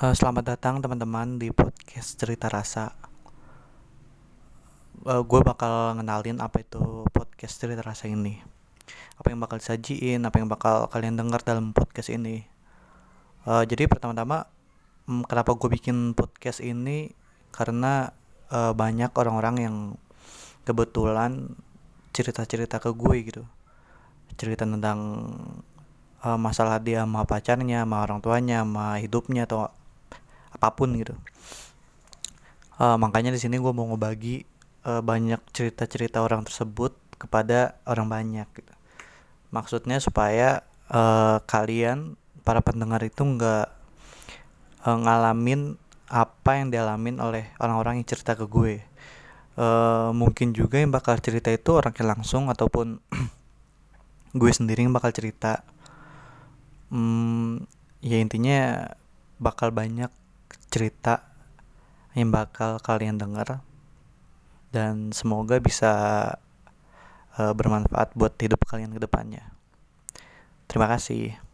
Selamat datang teman-teman di podcast Cerita Rasa. Gue bakal ngenalin apa itu podcast Cerita Rasa ini, apa yang bakal disajiin, apa yang bakal kalian dengar dalam podcast ini. Jadi pertama-tama, kenapa gue bikin podcast ini? Karena banyak orang-orang yang kebetulan cerita-cerita ke gue gitu, cerita tentang masalah dia sama pacarnya, sama orang tuanya, sama hidupnya, atau apapun gitu. Makanya di sini gue mau ngebagi banyak cerita-cerita orang tersebut kepada orang banyak gitu. Maksudnya supaya kalian para pendengar itu nggak ngalamin apa yang dialamin oleh orang-orang yang cerita ke gue. Mungkin juga yang bakal cerita itu orangnya langsung ataupun gue sendiri yang bakal cerita. Ya intinya bakal banyak cerita yang bakal kalian dengar, dan semoga bisa bermanfaat buat hidup kalian ke depannya. Terima kasih.